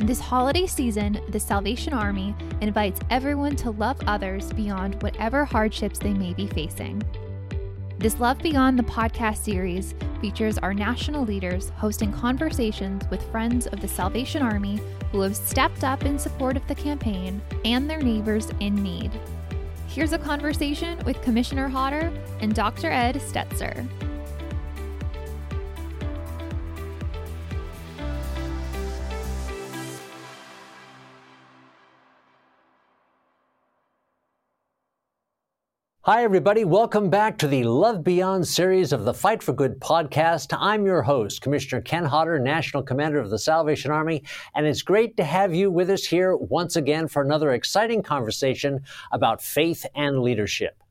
And this holiday season, the Salvation Army invites everyone to love others beyond whatever hardships they may be facing. This Love Beyond the podcast series features our national leaders hosting conversations with friends of the Salvation Army who have stepped up in support of the campaign and their neighbors in need. Here's a conversation with Commissioner Hodder and Dr. Ed Stetzer. Hi, everybody. Welcome back to the Love Beyond series of the Fight for Good podcast. I'm your host, Commissioner Ken Hodder, National Commander of the Salvation Army, and it's great to have you with us here once again for another exciting conversation about faith and leadership.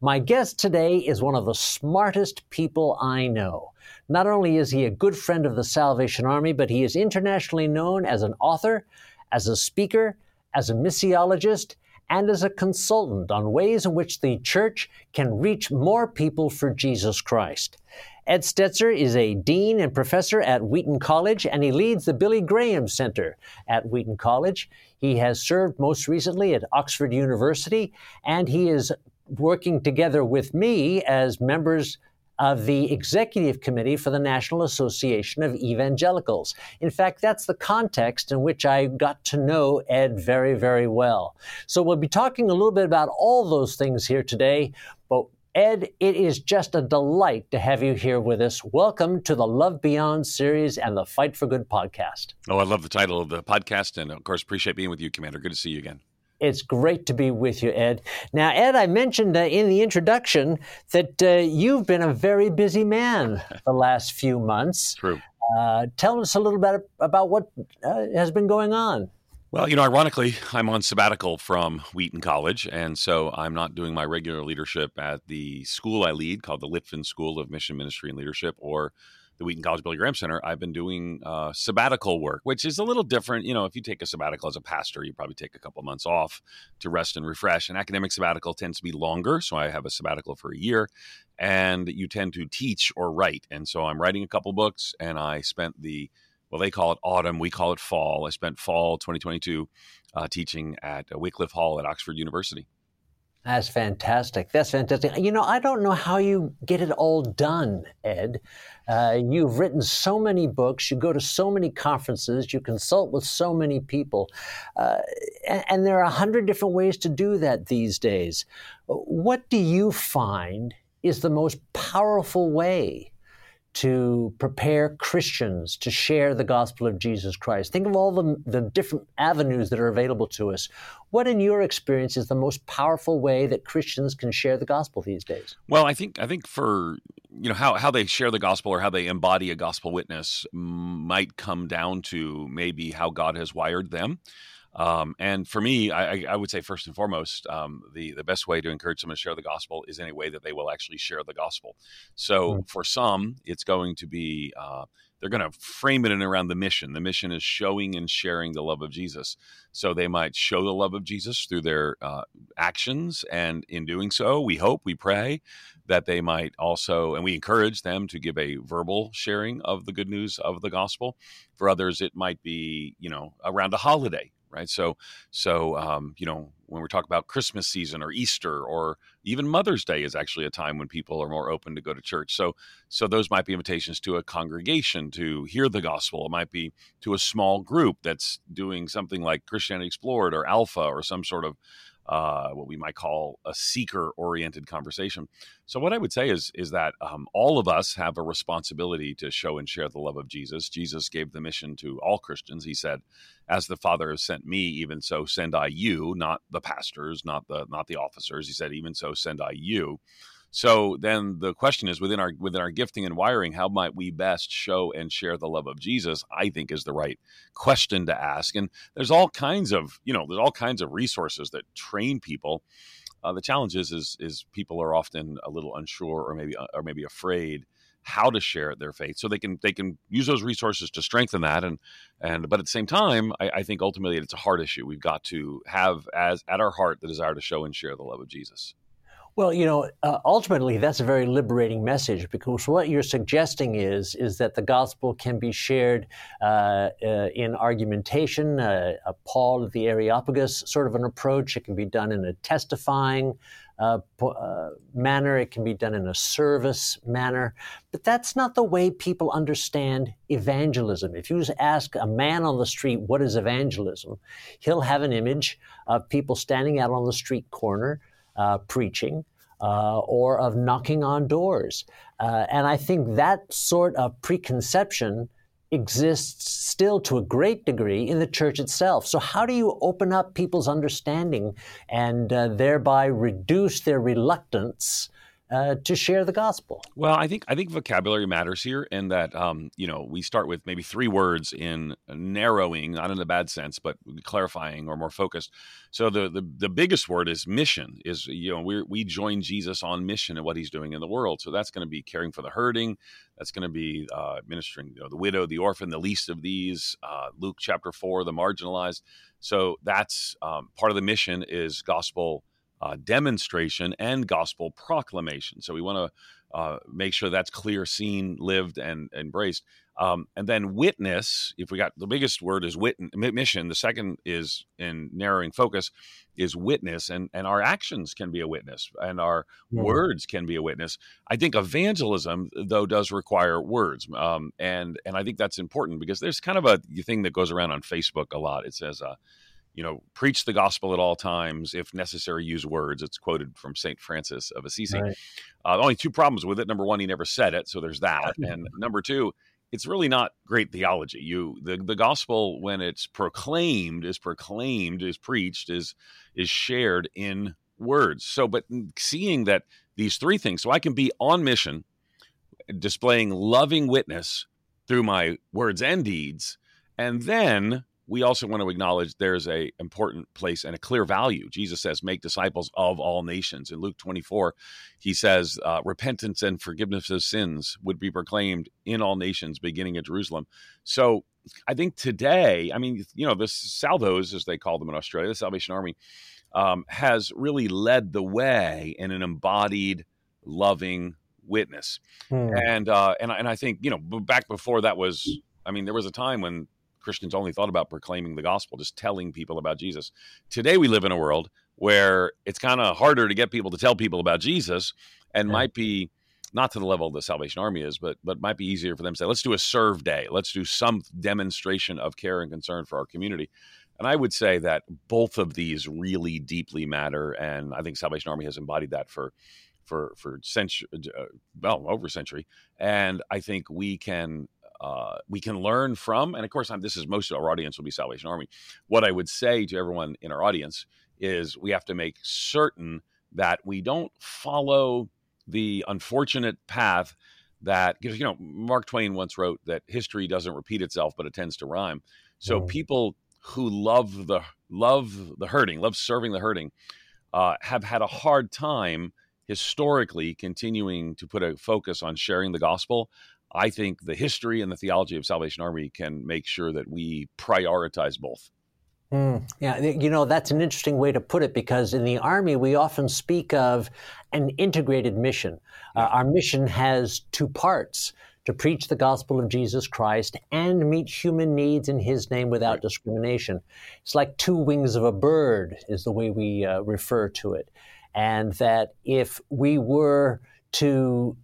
My guest today is one of the smartest people I know. Not only is he a good friend of the Salvation Army, but he is internationally known as an author, as a speaker, as a missiologist, and as a consultant on ways in which the church can reach more people for Jesus Christ. Ed Stetzer is a dean and professor at Wheaton College, and he leads the Billy Graham Center at Wheaton College. He has served most recently at Oxford University, and he is working together with me as members of the Executive Committee for the National Association of Evangelicals. In fact, that's the context in which I got to know Ed very, very well. So we'll be talking a little bit about all those things here today. But Ed, it is just a delight to have you here with us. Welcome to the Love Beyond series and the Fight for Good podcast. Oh, I love the title of the podcast and, of course, appreciate being with you, Commander. Good to see you again. It's great to be with you, Ed. Now, Ed, I mentioned in the introduction that you've been a very busy man the last few months. True. Tell us a little bit about what has been going on. Well, you know, ironically, I'm on sabbatical from Wheaton College, and so I'm not doing my regular leadership at the school I lead called the Lifton School of Mission, Ministry and Leadership, or the Wheaton College Billy Graham Center. I've been doing sabbatical work, which is a little different. You know, if you take a sabbatical as a pastor, you probably take a couple of months off to rest and refresh. An academic sabbatical tends to be longer, so I have a sabbatical for a year, and you tend to teach or write. And so I'm writing a couple books, and I spent well, they call it autumn, we call it fall. I spent fall 2022 teaching at Wycliffe Hall at Oxford University. That's fantastic. That's fantastic. You know, I don't know how you get it all done, Ed. You've written so many books. You go to so many conferences. You consult with so many people. And there are 100 different ways to do that these days. What do you find is the most powerful way to prepare Christians to share the gospel of Jesus Christ? Think of all the different avenues that are available to us. What, in your experience, is the most powerful way that Christians can share the gospel these days? Well, I think for, you know, how they share the gospel or how they embody a gospel witness might come down to maybe how God has wired them. And for me, I would say first and foremost, the best way to encourage someone to share the gospel is any way that they will actually share the gospel. So for some, it's going to be, they're going to frame it in around the mission. The mission is showing and sharing the love of Jesus. So they might show the love of Jesus through their actions. And in doing so, we hope, we pray that they might also, and we encourage them to give a verbal sharing of the good news of the gospel. For others, it might be, you know, around a holiday. Right. So, you know, when we're talking about Christmas season or Easter or even Mother's Day is actually a time when people are more open to go to church. So those might be invitations to a congregation to hear the gospel. It might be to a small group that's doing something like Christianity Explored or Alpha or some sort of what we might call a seeker-oriented conversation. So what I would say is that all of us have a responsibility to show and share the love of Jesus. Jesus gave the mission to all Christians. He said, "As the Father has sent me, even so send I you," not the pastors, not the officers. He said, "Even so send I you." So then the question is, within our gifting and wiring, how might we best show and share the love of Jesus? I think is the right question to ask. And there's all kinds of, you know, resources that train people. The challenge is people are often a little unsure or maybe afraid how to share their faith. So they can use those resources to strengthen that. But at the same time, I think ultimately it's a heart issue. We've got to have at our heart the desire to show and share the love of Jesus. Well, ultimately, that's a very liberating message, because what you're suggesting is that the gospel can be shared in argumentation, a Paul of the Areopagus sort of an approach. It can be done in a testifying manner. It can be done in a service manner. But that's not the way people understand evangelism. If you just ask a man on the street, what is evangelism? He'll have an image of people standing out on the street corner preaching, or of knocking on doors. And I think that sort of preconception exists still to a great degree in the church itself. So how do you open up people's understanding and thereby reduce their reluctance to share the gospel? Well, I think vocabulary matters here, in that we start with maybe three words in narrowing, not in a bad sense, but clarifying or more focused. So the biggest word is mission. Is we join Jesus on mission and what he's doing in the world. So that's going to be caring for the hurting. That's going to be ministering the widow, the orphan, the least of these. Luke chapter 4, the marginalized. So that's part of the mission is gospel demonstration and gospel proclamation. So we want to make sure that's clear, seen, lived, and embraced. And then witness, if we got the biggest word is mission, the second is in narrowing focus is witness, and our actions can be a witness, and our words can be a witness. I think evangelism, though, does require words. And I think that's important, because there's kind of a thing that goes around on Facebook a lot. It says, preach the gospel at all times. If necessary, use words. It's quoted from St. Francis of Assisi. Right. Only two problems with it. Number one, he never said it, so there's that. And number two, it's really not great theology. The gospel, when it's proclaimed, is preached, is shared in words. So, but seeing that these three things, so I can be on mission, displaying loving witness through my words and deeds, and then we also want to acknowledge there's a important place and a clear value. Jesus says, make disciples of all nations. In Luke 24, he says, repentance and forgiveness of sins would be proclaimed in all nations, beginning at Jerusalem. So I think today, the Salvos, as they call them in Australia, the Salvation Army, has really led the way in an embodied, loving witness. And I think, back before that was, there was a time when Christians only thought about proclaiming the gospel, just telling people about Jesus. Today, we live in a world where it's kind of harder to get people to tell people about Jesus, and might be not to the level the Salvation Army is, but might be easier for them to say, let's do a serve day. Let's do some demonstration of care and concern for our community. And I would say that both of these really deeply matter. And I think Salvation Army has embodied that for century, over a century. And I think we can learn from, and of course, this is most of our audience will be Salvation Army. What I would say to everyone in our audience is we have to make certain that we don't follow the unfortunate path that, Mark Twain once wrote that history doesn't repeat itself, but it tends to rhyme. So people who love the hurting, love serving the hurting, have had a hard time historically continuing to put a focus on sharing the gospel. I think the history and the theology of Salvation Army can make sure that we prioritize both. Yeah, that's an interesting way to put it, because in the Army, we often speak of an integrated mission. Our mission has two parts: to preach the gospel of Jesus Christ and meet human needs in his name without discrimination. It's like two wings of a bird is the way we refer to it. And that if we were to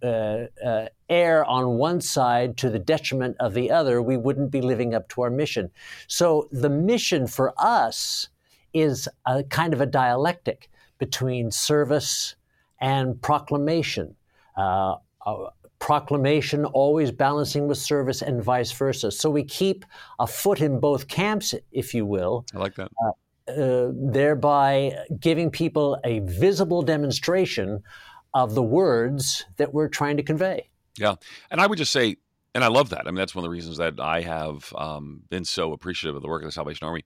err on one side to the detriment of the other, we wouldn't be living up to our mission. So the mission for us is a kind of a dialectic between service and proclamation. Proclamation always balancing with service and vice versa. So we keep a foot in both camps, if you will. I like that. Thereby giving people a visible demonstration of the words that we're trying to convey. Yeah. And I would just say, and I love that. That's one of the reasons that I have been so appreciative of the work of the Salvation Army.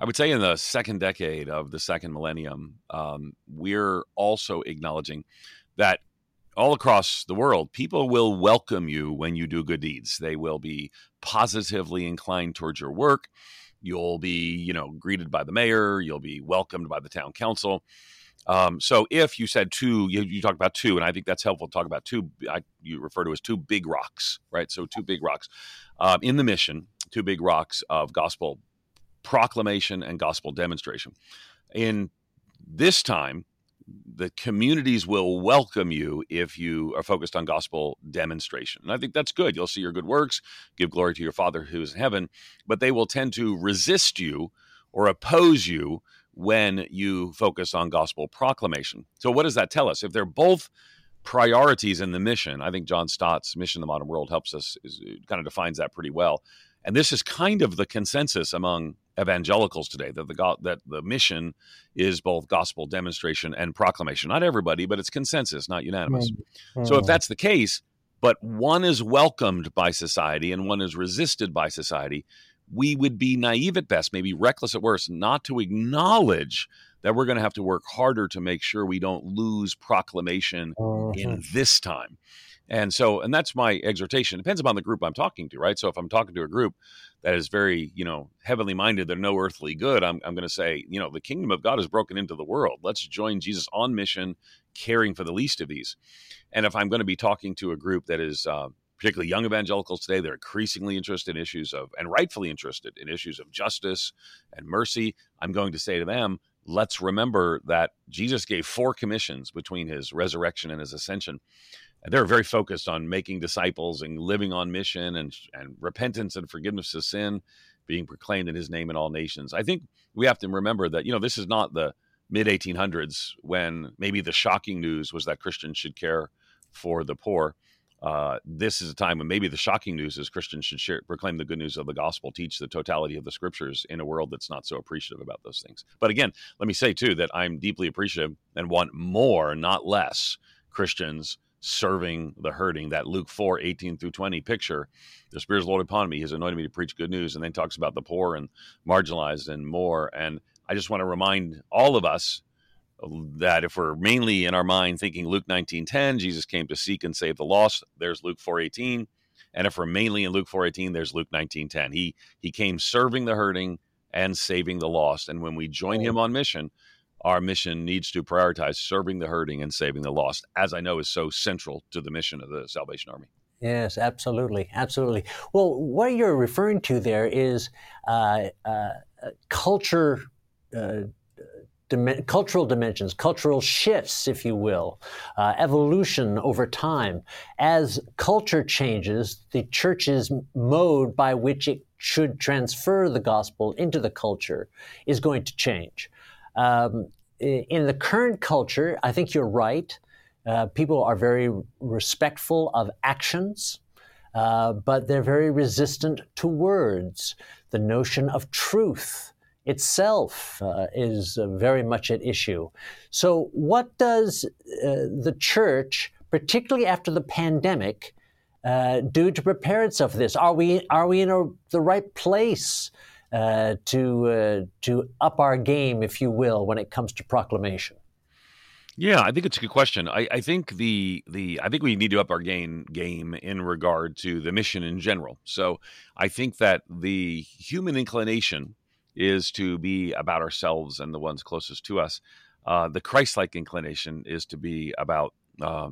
I would say in the second decade of the second millennium, we're also acknowledging that all across the world, people will welcome you when you do good deeds. They will be positively inclined towards your work. You'll be, greeted by the mayor. You'll be welcomed by the town council. So if you said two, you talked about two, and I think that's helpful to talk about two, you refer to as two big rocks, right? So two big rocks in the mission, two big rocks of gospel proclamation and gospel demonstration. In this time, the communities will welcome you if you are focused on gospel demonstration. And I think that's good. You'll see your good works, give glory to your Father who is in heaven, but they will tend to resist you or oppose you when you focus on gospel proclamation. So what does that tell us? If they're both priorities in the mission, I think John Stott's Mission in the Modern World helps us, kind of defines that pretty well. And this is kind of the consensus among evangelicals today, that the mission is both gospel demonstration and proclamation. Not everybody, but it's consensus, not unanimous. Mm-hmm. So if that's the case, but one is welcomed by society and one is resisted by society, we would be naive at best, maybe reckless at worst, not to acknowledge that we're going to have to work harder to make sure we don't lose proclamation mm-hmm. in this time. And that's my exhortation. It depends upon the group I'm talking to, right? So if I'm talking to a group that is very, heavenly minded, they're no earthly good, I'm going to say, the kingdom of God is broken into the world. Let's join Jesus on mission, caring for the least of these. And if I'm going to be talking to a group that is particularly young evangelicals today, they're increasingly interested in issues of, and rightfully interested in issues of justice and mercy, I'm going to say to them, let's remember that Jesus gave four commissions between his resurrection and his ascension. They're very focused on making disciples and living on mission and repentance and forgiveness of sin being proclaimed in his name in all nations. I think we have to remember that, this is not the mid-1800s when maybe the shocking news was that Christians should care for the poor. This is a time when maybe the shocking news is Christians should proclaim the good news of the gospel, teach the totality of the scriptures in a world that's not so appreciative about those things. But again, let me say too, that I'm deeply appreciative and want more, not less, Christians serving the hurting, that Luke 4:18-20 picture. The Spirit is Lord upon me. He's anointed me to preach good news. And then talks about the poor and marginalized and more. And I just want to remind all of us that if we're mainly in our mind thinking Luke 19:10, Jesus came to seek and save the lost, there's Luke 4:18. And if we're mainly in Luke 4:18, there's Luke 19:10. He came serving the hurting and saving the lost. And when we join him on mission, our mission needs to prioritize serving the hurting and saving the lost, as I know is so central to the mission of the Salvation Army. Yes, absolutely, absolutely. Well, what you're referring to there is cultural dimensions, cultural shifts, if you will, evolution over time. As culture changes, the church's mode by which it should transfer the gospel into the culture is going to change. In the current culture, I think you're right. People are very respectful of actions, but they're very resistant to words. The notion of truth itself is very much at issue. So what does the church, particularly after the pandemic, do to prepare itself for this? Are we in the right place to up our game, if you will, when it comes to proclamation? Yeah, I think it's a good question. I think I think we need to up our game in regard to the mission in general. So I think that the human inclination is to be about ourselves and the ones closest to us. The Christ-like inclination is to be about the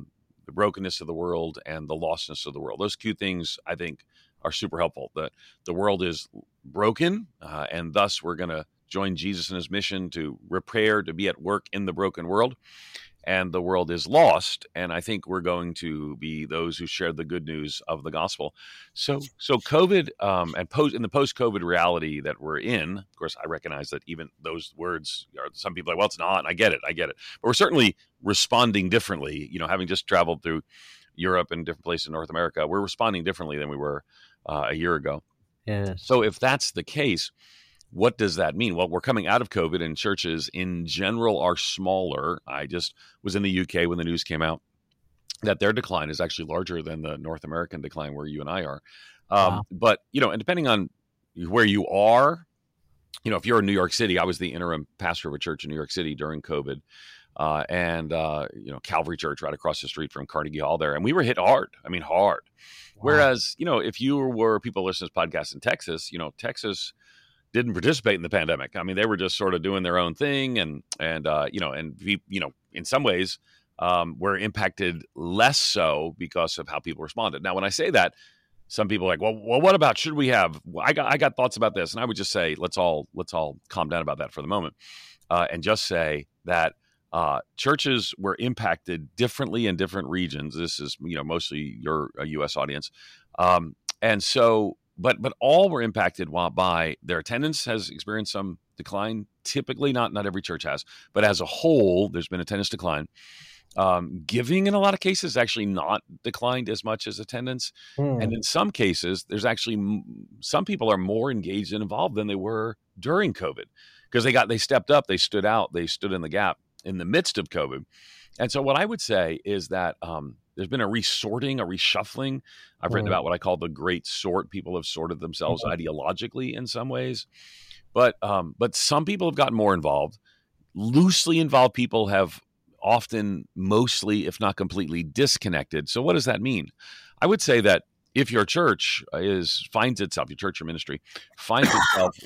brokenness of the world and the lostness of the world. Those two things, I think, are super helpful. The world is broken, and thus we're going to join Jesus in his mission to repair, to be at work in the broken world. And the world is lost, and I think we're going to be those who share the good news of the gospel. So COVID in the post-COVID reality that we're in, of course, I recognize that even those words are, some people are like, well, it's not, and I get it. But we're certainly responding differently, having just traveled through Europe and different places in North America, we're responding differently than we were a year ago. Yes. So if that's the case, what does that mean? Well, we're coming out of COVID and churches in general are smaller. I just was in the UK when the news came out that their decline is actually larger than the North American decline where you and I are. Wow. But, and depending on where you are, if you're in New York City, I was the interim pastor of a church in New York City during COVID. And Calvary Church right across the street from Carnegie Hall there. And we were hit hard. I mean, hard. Wow. Whereas, if you were people listening to this podcast in Texas, Texas didn't participate in the pandemic. I mean, they were just sort of doing their own thing, and in some ways were impacted less so because of how people responded. Now, when I say that, some people are like, well, what about, should we have? I got thoughts about this, and I would just say, let's all calm down about that for the moment, and just say that churches were impacted differently in different regions. This is mostly your U.S. audience, and so. But all were impacted by their attendance has experienced some decline. Typically, not every church has, but as a whole, there's been attendance decline. Giving in a lot of cases actually not declined as much as attendance. Mm. And in some cases, there's actually some people are more engaged and involved than they were during COVID because they stepped up, they stood out, they stood in the gap in the midst of COVID. And so what I would say is that there's been a resorting, a reshuffling. I've written about what I call the great sort. People have sorted themselves ideologically in some ways, but some people have gotten more involved. Loosely involved people have often mostly, if not completely, disconnected. So what does that mean? I would say that if your church finds itself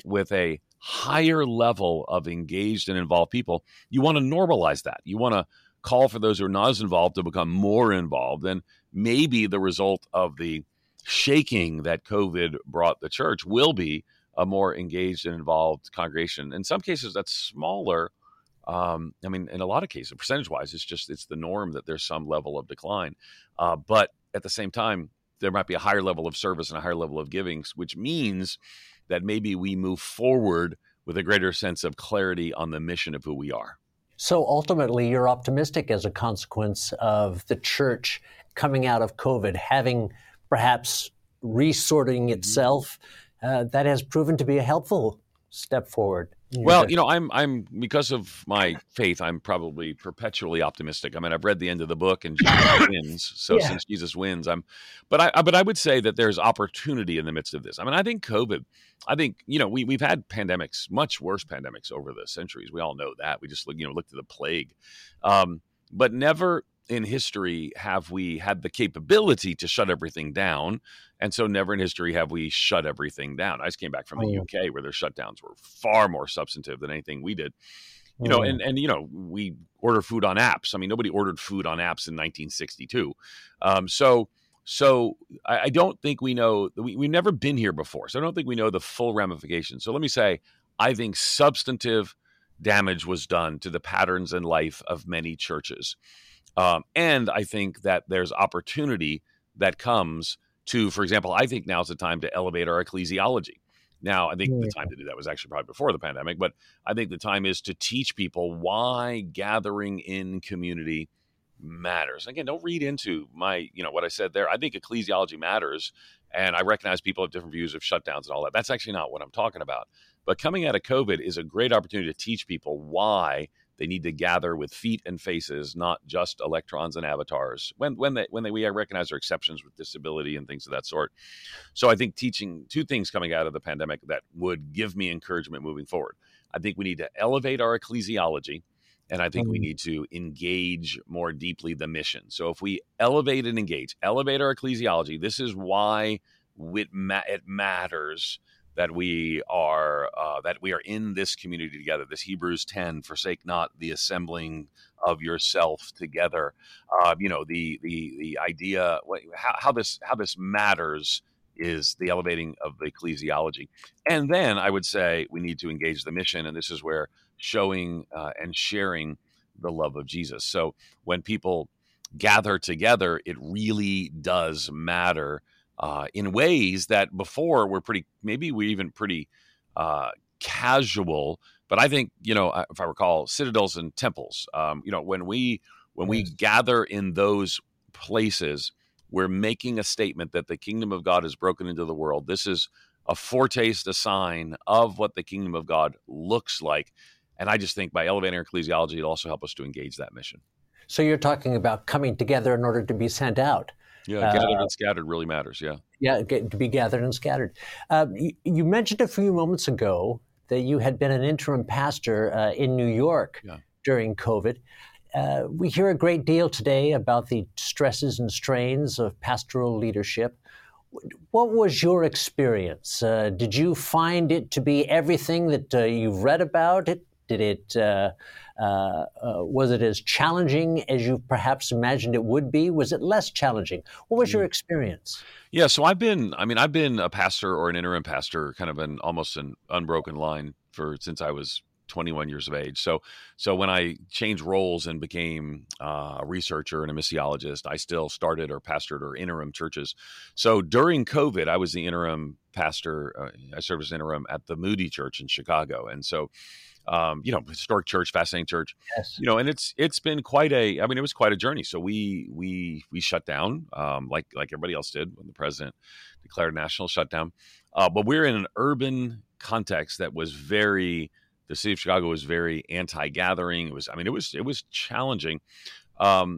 with a higher level of engaged and involved people, you want to normalize that. You want to call for those who are not as involved to become more involved. And maybe the result of the shaking that COVID brought the church will be a more engaged and involved congregation. In some cases, that's smaller. In a lot of cases, percentage-wise, it's the norm that there's some level of decline. But at the same time, there might be a higher level of service and a higher level of giving, which means that maybe we move forward with a greater sense of clarity on the mission of who we are. So ultimately, you're optimistic as a consequence of the church coming out of COVID, having perhaps resorting itself. That has proven to be a helpful step forward. Well, I'm because of my faith, I'm probably perpetually optimistic. I mean, I've read the end of the book and Jesus wins. So since Jesus wins, I would say that there's opportunity in the midst of this. I mean, I think COVID, we've had pandemics, much worse pandemics over the centuries. We all know that. We just look to the plague. But never in history have we had the capability to shut everything down. And so never in history have we shut everything down. I just came back from the UK where their shutdowns were far more substantive than anything we did. We order food on apps. I mean, nobody ordered food on apps in 1962. So I don't think we know, we've never been here before. So I don't think we know the full ramifications. So let me say, I think substantive damage was done to the patterns and life of many churches. And I think that there's opportunity that comes to, for example, I think now's the time to elevate our ecclesiology. Now, I think the time to do that was actually probably before the pandemic, but I think the time is to teach people why gathering in community matters. Again, don't read into my, what I said there. I think ecclesiology matters, and I recognize people have different views of shutdowns and all that. That's actually not what I'm talking about. But coming out of COVID is a great opportunity to teach people why they need to gather with feet and faces, not just electrons and avatars. We recognize there are exceptions with disability and things of that sort. So I think teaching two things coming out of the pandemic that would give me encouragement moving forward. I think we need to elevate our ecclesiology, and I think we need to engage more deeply the mission. So if we elevate and engage, elevate our ecclesiology, this is why it matters that we are in this community together. This Hebrews 10, forsake not the assembling of yourself together. The idea how this matters is the elevating of the ecclesiology. And then I would say we need to engage the mission, and this is where showing and sharing the love of Jesus. So when people gather together, it really does matter. In ways that before were pretty casual, but I think if I recall, citadels and temples. When we gather in those places, we're making a statement that the kingdom of God is broken into the world. This is a foretaste, a sign of what the kingdom of God looks like, and I just think by elevating our ecclesiology, it'll also help us to engage that mission. So you're talking about coming together in order to be sent out. Yeah, gathered and scattered really matters, yeah. Yeah, to be gathered and scattered. You mentioned a few moments ago that you had been an interim pastor in New York during COVID. We hear a great deal today about the stresses and strains of pastoral leadership. What was your experience? Did you find it to be everything that you've read about it? Did it was it as challenging as you perhaps imagined it would be? Was it less challenging? What was your experience? Yeah, so I've been a pastor or an interim pastor, kind of almost an unbroken line since I was 21 years of age. So when I changed roles and became a researcher and a missiologist, I still started or pastored or interim churches. So during COVID, I was the interim pastor. I served as interim at the Moody Church in Chicago. And so, historic church, fascinating church, yes. And it's been it was quite a journey. So we shut down, like everybody else did when the president declared a national shutdown. But we're in an urban context that was the city of Chicago was very anti-gathering. It was challenging. After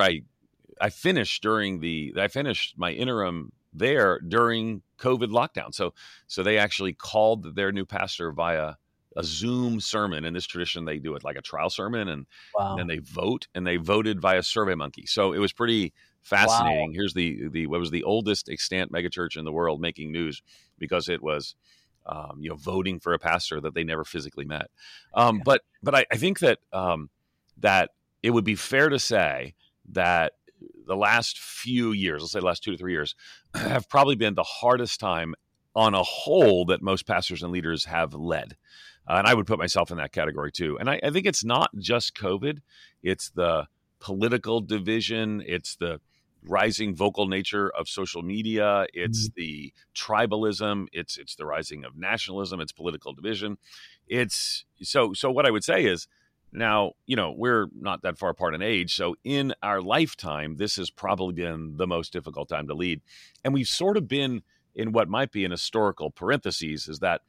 I finished my interim there during COVID lockdown. So they actually called their new pastor via a Zoom sermon. In this tradition, they do it like a trial sermon and they vote, and they voted via SurveyMonkey. So it was pretty fascinating. Wow. Here's what was the oldest extant megachurch in the world making news because it was, voting for a pastor that they never physically met. But I think that that it would be fair to say that the last few years, let's say the last 2 to 3 years, have probably been the hardest time on a whole that most pastors and leaders have led. And I would put myself in that category too. And I think it's not just COVID. It's the political division. It's the rising vocal nature of social media. It's the tribalism. It's the rising of nationalism. It's political division. It's so what I would say is now, we're not that far apart in age. So in our lifetime, this has probably been the most difficult time to lead. And we've sort of been in what might be an historical parenthesis is that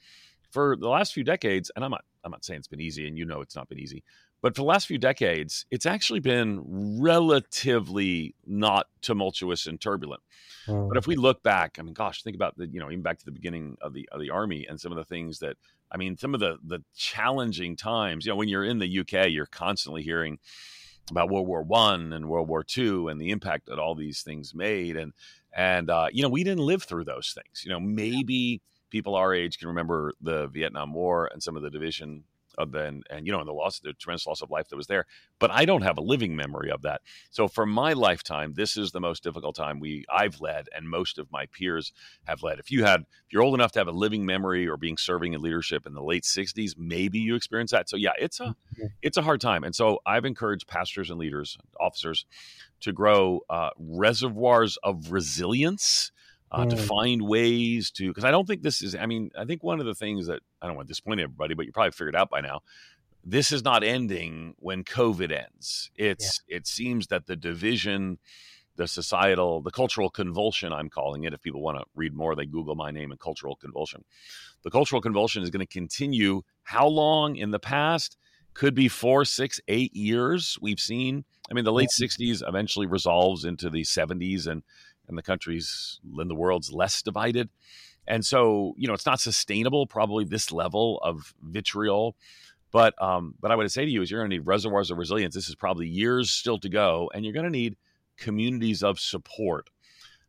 for the last few decades, and I'm not saying it's been easy, and it's not been easy, but for the last few decades, it's actually been relatively not tumultuous and turbulent. Mm. But if we look back, think about even back to the beginning of the Army and some of the things that, some of the challenging times, when you're in the UK, you're constantly hearing about World War I and World War II and the impact that all these things made. And we didn't live through those things. Maybe people our age can remember the Vietnam War and some of the division and the tremendous loss of life that was there. But I don't have a living memory of that. So for my lifetime, this is the most difficult time I've led, and most of my peers have led. If you're old enough to have a living memory or being serving in leadership in the late 60s, maybe you experienced that. So yeah, it's a hard time. And so I've encouraged pastors and leaders, officers, to grow reservoirs of resilience, to find ways to, because I don't think this is, I think one of the things that, I don't want to disappoint everybody, but you probably figured out by now, this is not ending when COVID ends. It seems that the division, the societal, the cultural convulsion, I'm calling it, if people want to read more, they Google my name and cultural convulsion. The cultural convulsion is going to continue how long in the past? Could be 4, 6, 8 years we've seen. The late 60s eventually resolves into the 70s and the country's and the world's less divided. And so, it's not sustainable, probably this level of vitriol. But I would say to you is you're going to need reservoirs of resilience. This is probably years still to go, and you're going to need communities of support.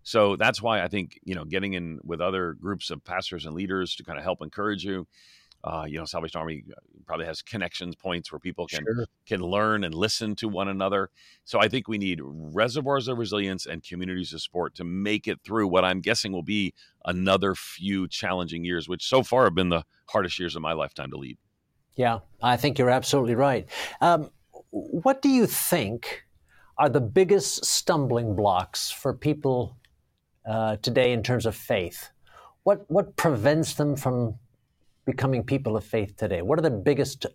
So that's why I think, getting in with other groups of pastors and leaders to kind of help encourage you. Salvation Army probably has connections points where people can learn and listen to one another. So I think we need reservoirs of resilience and communities of support to make it through what I'm guessing will be another few challenging years, which so far have been the hardest years of my lifetime to lead. Yeah, I think you're absolutely right. What do you think are the biggest stumbling blocks for people today in terms of faith? What prevents them from becoming people of faith today? What are the biggest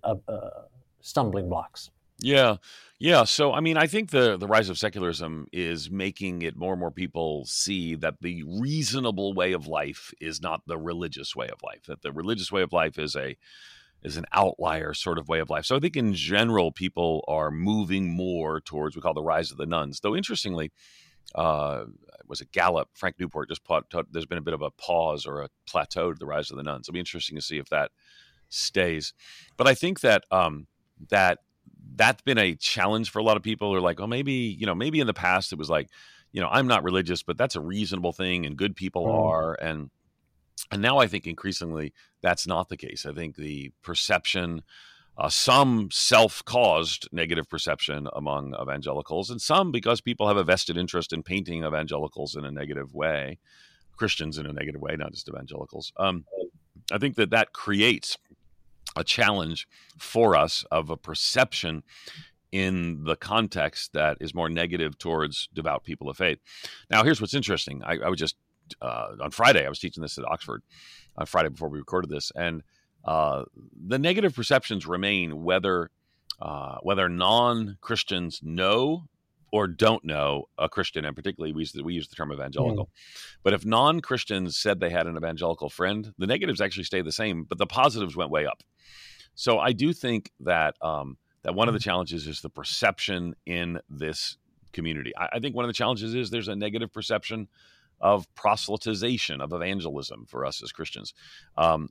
stumbling blocks? Yeah. So, I think the rise of secularism is making it more and more people see that the reasonable way of life is not the religious way of life, that the religious way of life is an outlier sort of way of life. So I think in general, people are moving more towards what we call the rise of the nuns. Though interestingly, was it Gallop? Frank Newport just there's been a bit of a pause or a plateau to the rise of the nuns. It'll be interesting to see if that stays. But I think that that's been a challenge for a lot of people who are like, maybe in the past it was like, you know, I'm not religious, but that's a reasonable thing, and good people are. And now I think increasingly that's not the case. I think the perception, some self-caused negative perception among evangelicals, and some because people have a vested interest in painting evangelicals in a negative way, Christians in a negative way, not just evangelicals. I think that that creates a challenge for us of a perception in the context that is more negative towards devout people of faith. Now, here's what's interesting. I was just, on Friday, I was teaching this at Oxford on Friday before we recorded this. And the negative perceptions remain whether non-Christians know or don't know a Christian, and particularly we use the term evangelical. But if non-Christians said they had an evangelical friend, the negatives actually stay the same, but the positives went way up. So I do think that that one of the challenges is the perception in this community. I think one of the challenges is there's a negative perception of proselytization, of evangelism for us as Christians.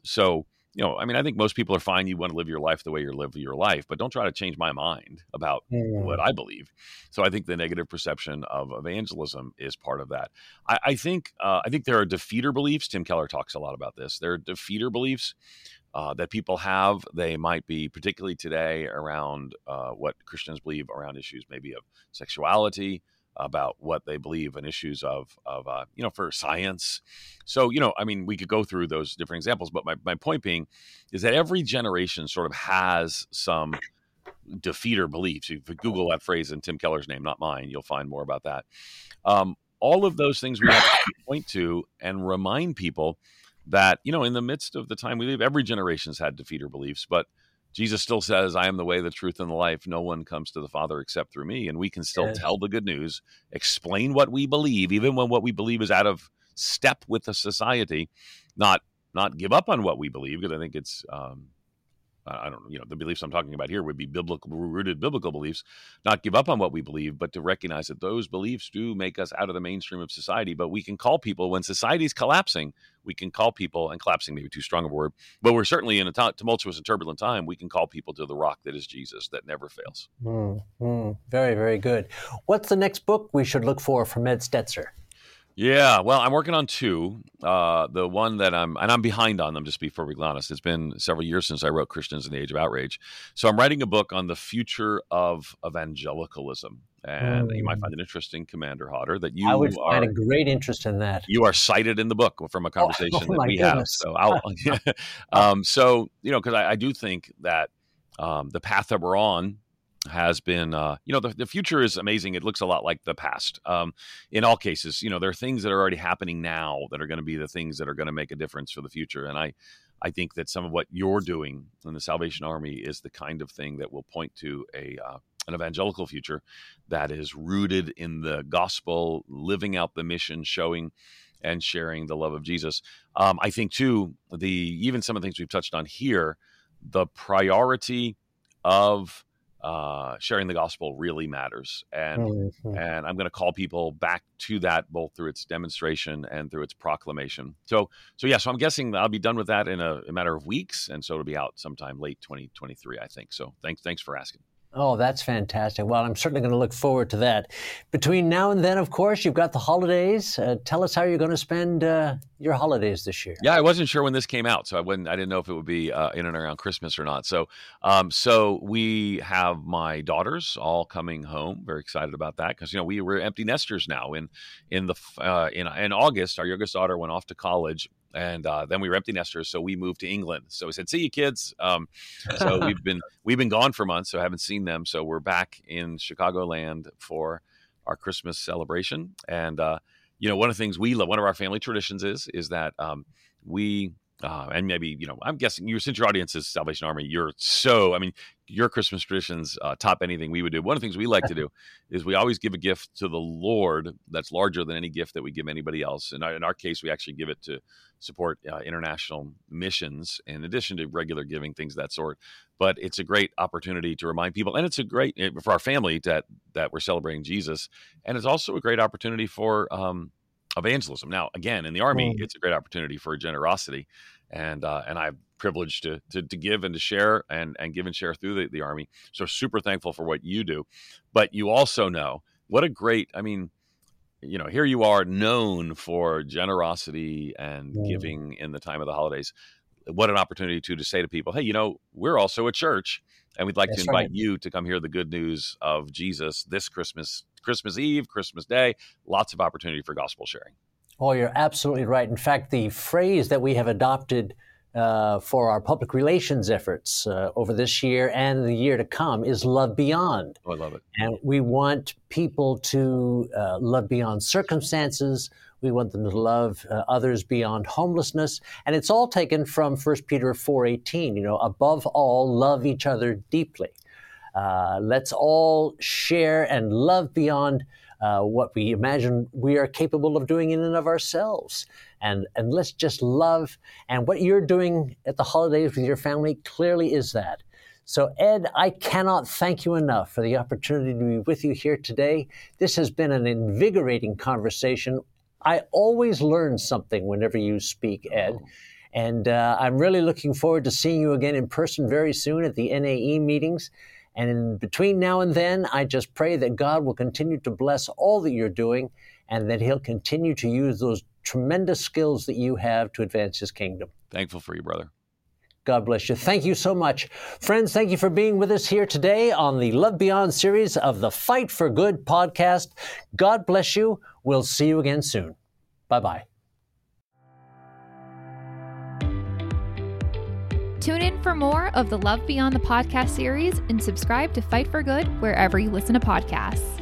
So, you know, I mean, I think most people are fine. You want to live your life the way you live your life, but don't try to change my mind about what I believe. So I think the negative perception of evangelism is part of that. I think there are defeater beliefs. Tim Keller talks a lot about this. There are defeater beliefs that people have. They might be particularly today around what Christians believe around issues maybe of sexuality, about what they believe in issues of you know, for science. So, you know, I mean, we could go through those different examples, but my point being is that every generation sort of has some defeater beliefs. If you Google that phrase in Tim Keller's name, not mine, you'll find more about that. All of those things we have to point to and remind people that, you know, in the midst of the time we live, every generation's had defeater beliefs, but Jesus still says, I am the way, the truth, and the life. No one comes to the Father except through me. And we can still tell the good news, explain what we believe, even when what we believe is out of step with the society, not give up on what we believe, because I think it's, the beliefs I'm talking about here would be rooted biblical beliefs, not give up on what we believe, but to recognize that those beliefs do make us out of the mainstream of society. But we can call people when society's collapsing, we can call people, and collapsing maybe too strong of a word, but we're certainly in a tumultuous and turbulent time. We can call people to the rock that is Jesus that never fails. Very, very good. What's the next book we should look for from Ed Stetzer? Yeah, well, I'm working on two. The one that I'm behind on them, just to be perfectly honest. It's been several years since I wrote Christians in the Age of Outrage. So I'm writing a book on the future of evangelicalism. And you might find it interesting, Commander Hodder, that you I had a great interest in that. You are cited in the book from a conversation that we have. So, you know, because I do think that the path that we're on has been, the future is amazing. It looks a lot like the past. In all cases, you know, there are things that are already happening now that are going to be the things that are going to make a difference for the future. And I think that some of what you're doing in the Salvation Army is the kind of thing that will point to an evangelical future that is rooted in the gospel, living out the mission, showing and sharing the love of Jesus. I think too, even some of the things we've touched on here, the priority of sharing the gospel really matters. And I'm going to call people back to that, both through its demonstration and through its proclamation. So I'm guessing that I'll be done with that in a matter of weeks. And so it'll be out sometime late 2023, I think. So thanks for asking. Oh, that's fantastic. Well, I'm certainly going to look forward to that. Between now and then, of course, you've got the holidays. Tell us how you're going to spend your holidays this year. Yeah, I wasn't sure when this came out, so I didn't know if it would be in and around Christmas or not. So we have my daughters all coming home. Very excited about that because, you know, we're empty nesters now. In August, our youngest daughter went off to college. And then we were empty nesters, so we moved to England. So we said, "See you, kids." So we've been gone for months, so haven't seen them. So we're back in Chicagoland for our Christmas celebration. And you know, one of the things we love, one of our family traditions is that we and maybe, you know, I'm guessing since your audience is Salvation Army, your Christmas traditions top anything we would do. One of the things we like to do is we always give a gift to the Lord that's larger than any gift that we give anybody else. And in our case, we actually give it to support international missions in addition to regular giving, things of that sort. But it's a great opportunity to remind people, and it's a great for our family that we're celebrating Jesus. And it's also a great opportunity for evangelism. Now, again, in the Army, it's a great opportunity for generosity. And I'm privileged to give and to share and give and share through the Army. So super thankful for what you do. But you also know what a great, I mean, you know, here you are known for generosity and giving in the time of the holidays. What an opportunity to say to people, hey, you know, we're also a church, and we'd like to invite you to come hear the good news of Jesus this Christmas, Christmas Eve, Christmas Day. Lots of opportunity for gospel sharing. Oh, you're absolutely right. In fact, the phrase that we have adopted for our public relations efforts over this year and the year to come is love beyond. Oh, I love it. And we want people to love beyond circumstances. We want them to love others beyond homelessness. And it's all taken from 1 Peter 4:18, you know, above all, love each other deeply. Let's all share and love beyond what we imagine we are capable of doing in and of ourselves. And let's just love. And what you're doing at the holidays with your family clearly is that. So, Ed, I cannot thank you enough for the opportunity to be with you here today. This has been an invigorating conversation. I always learn something whenever you speak, Ed. Oh. And I'm really looking forward to seeing you again in person very soon at the NAE meetings. And in between now and then, I just pray that God will continue to bless all that you're doing and that he'll continue to use those tremendous skills that you have to advance his kingdom. Thankful for you, brother. God bless you. Thank you so much. Friends, thank you for being with us here today on the Love Beyond series of the Fight for Good podcast. God bless you. We'll see you again soon. Bye-bye. Tune in for more of the Love Beyond the podcast series and subscribe to Fight for Good wherever you listen to podcasts.